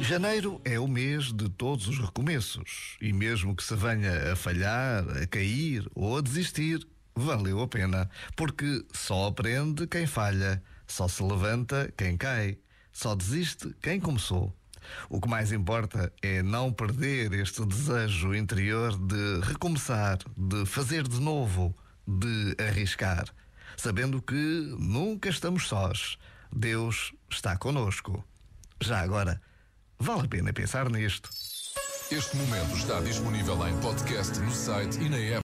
Janeiro é o mês de todos os recomeços e mesmo que se venha a falhar, a cair ou a desistir, valeu a pena, porque só aprende quem falha, só se levanta quem cai, só desiste quem começou. O que mais importa é não perder este desejo interior de recomeçar, de fazer de novo, de arriscar, sabendo que nunca estamos sós. Deus está connosco. Já agora, vale a pena pensar nisto. Este momento está disponível em podcast no site e na app.